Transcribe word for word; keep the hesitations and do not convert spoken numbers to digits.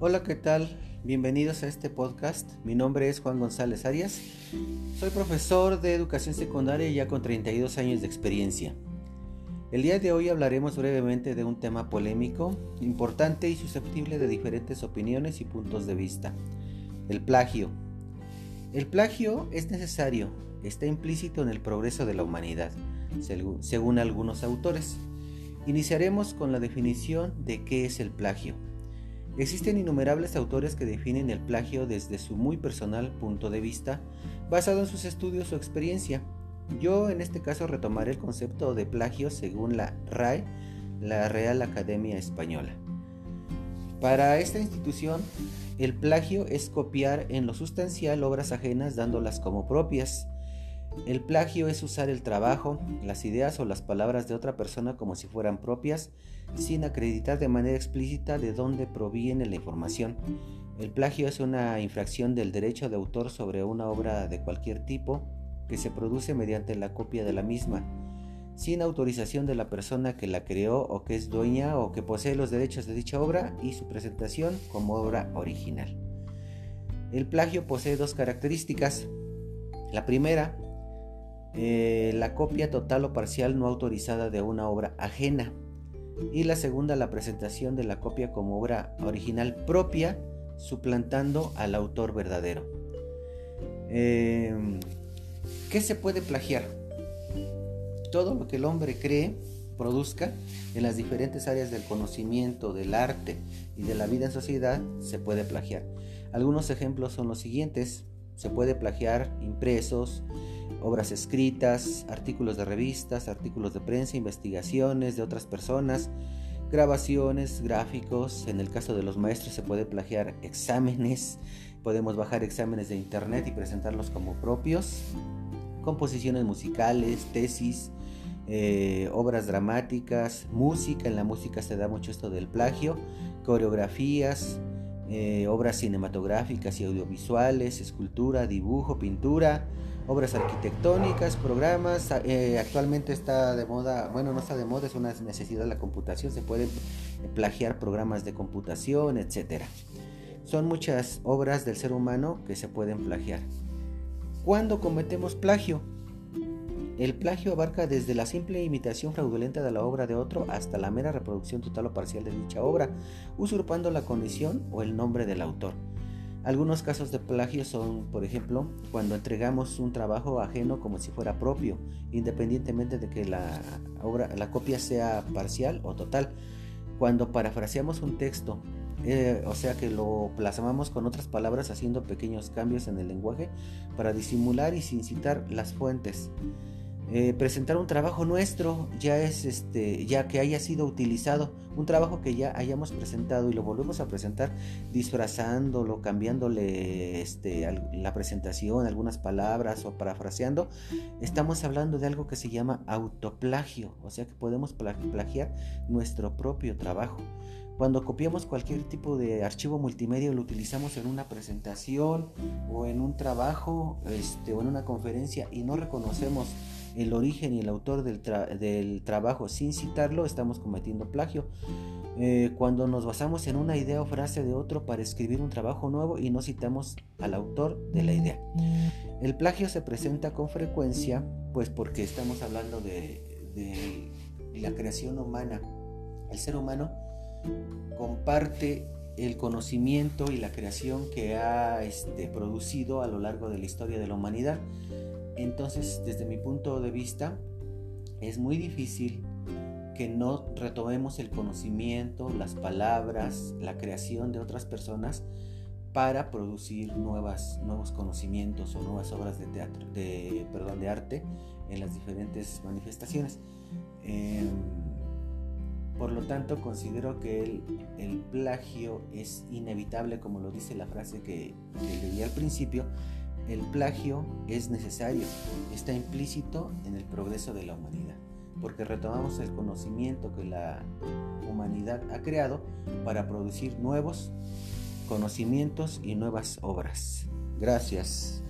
Hola, ¿qué tal? Bienvenidos a este podcast. Mi nombre es Juan González Arias. Soy profesor de educación secundaria ya con treinta y dos años de experiencia. El día de hoy hablaremos brevemente de un tema polémico, importante y susceptible de diferentes opiniones y puntos de vista. El plagio. El plagio es necesario, está implícito en el progreso de la humanidad, según algunos autores. Iniciaremos con la definición de qué es el plagio. Existen innumerables autores que definen el plagio desde su muy personal punto de vista, basado en sus estudios o experiencia. Yo en este caso retomaré el concepto de plagio según la R A E, la Real Academia Española. Para esta institución, el plagio es copiar en lo sustancial obras ajenas dándolas como propias. El plagio es usar el trabajo, las ideas o las palabras de otra persona como si fueran propias, sin acreditar de manera explícita de dónde proviene la información. El plagio es una infracción del derecho de autor sobre una obra de cualquier tipo que se produce mediante la copia de la misma, sin autorización de la persona que la creó o que es dueña o que posee los derechos de dicha obra y su presentación como obra original. El plagio posee dos características. La primera, Eh, la copia total o parcial no autorizada de una obra ajena, y la segunda, la presentación de la copia como obra original propia, suplantando al autor verdadero. Eh, ¿Qué se puede plagiar? Todo lo que el hombre cree, produzca en las diferentes áreas del conocimiento, del arte y de la vida en sociedad, se puede plagiar. Algunos ejemplos son los siguientes. Se puede plagiar impresos, obras escritas, artículos de revistas, artículos de prensa, investigaciones de otras personas, grabaciones, gráficos. En el caso de los maestros se puede plagiar exámenes, podemos bajar exámenes de internet y presentarlos como propios, composiciones musicales, tesis, eh, obras dramáticas, música. En la música se da mucho esto del plagio, coreografías, eh, obras cinematográficas y audiovisuales, escultura, dibujo, pintura, obras arquitectónicas, programas. Eh, actualmente está de moda, bueno, no está de moda, es una necesidad de la computación, se pueden plagiar programas de computación, etcétera. Son muchas obras del ser humano que se pueden plagiar. ¿Cuándo cometemos plagio? El plagio abarca desde la simple imitación fraudulenta de la obra de otro hasta la mera reproducción total o parcial de dicha obra, usurpando la condición o el nombre del autor. Algunos casos de plagio son, por ejemplo, cuando entregamos un trabajo ajeno como si fuera propio, independientemente de que la obra, la copia sea parcial o total. Cuando parafraseamos un texto, eh, o sea que lo plasmamos con otras palabras haciendo pequeños cambios en el lenguaje para disimular y sin citar las fuentes. Eh, presentar un trabajo nuestro ya es este ya que haya sido utilizado, un trabajo que ya hayamos presentado y lo volvemos a presentar disfrazándolo, cambiándole este, la presentación, algunas palabras o parafraseando. Estamos hablando de algo que se llama autoplagio, o sea que podemos plagiar nuestro propio trabajo. Cuando copiamos cualquier tipo de archivo multimedia, lo utilizamos en una presentación o en un trabajo este, o en una conferencia y no reconocemos el origen y el autor del, tra- del trabajo sin citarlo, estamos cometiendo plagio. Eh, cuando nos basamos en una idea o frase de otro para escribir un trabajo nuevo y no citamos al autor de la idea. El plagio se presenta con frecuencia, pues porque estamos hablando de, de la creación humana. El ser humano comparte el conocimiento y la creación que ha este, producido a lo largo de la historia de la humanidad. Entonces, desde mi punto de vista, es muy difícil que no retomemos el conocimiento, las palabras, la creación de otras personas para producir nuevas, nuevos conocimientos o nuevas obras de teatro, de, perdón, de arte en las diferentes manifestaciones. Eh, Por lo tanto, considero que el, el plagio es inevitable, como lo dice la frase que, que leí al principio. El plagio es necesario, está implícito en el progreso de la humanidad, porque retomamos el conocimiento que la humanidad ha creado para producir nuevos conocimientos y nuevas obras. Gracias.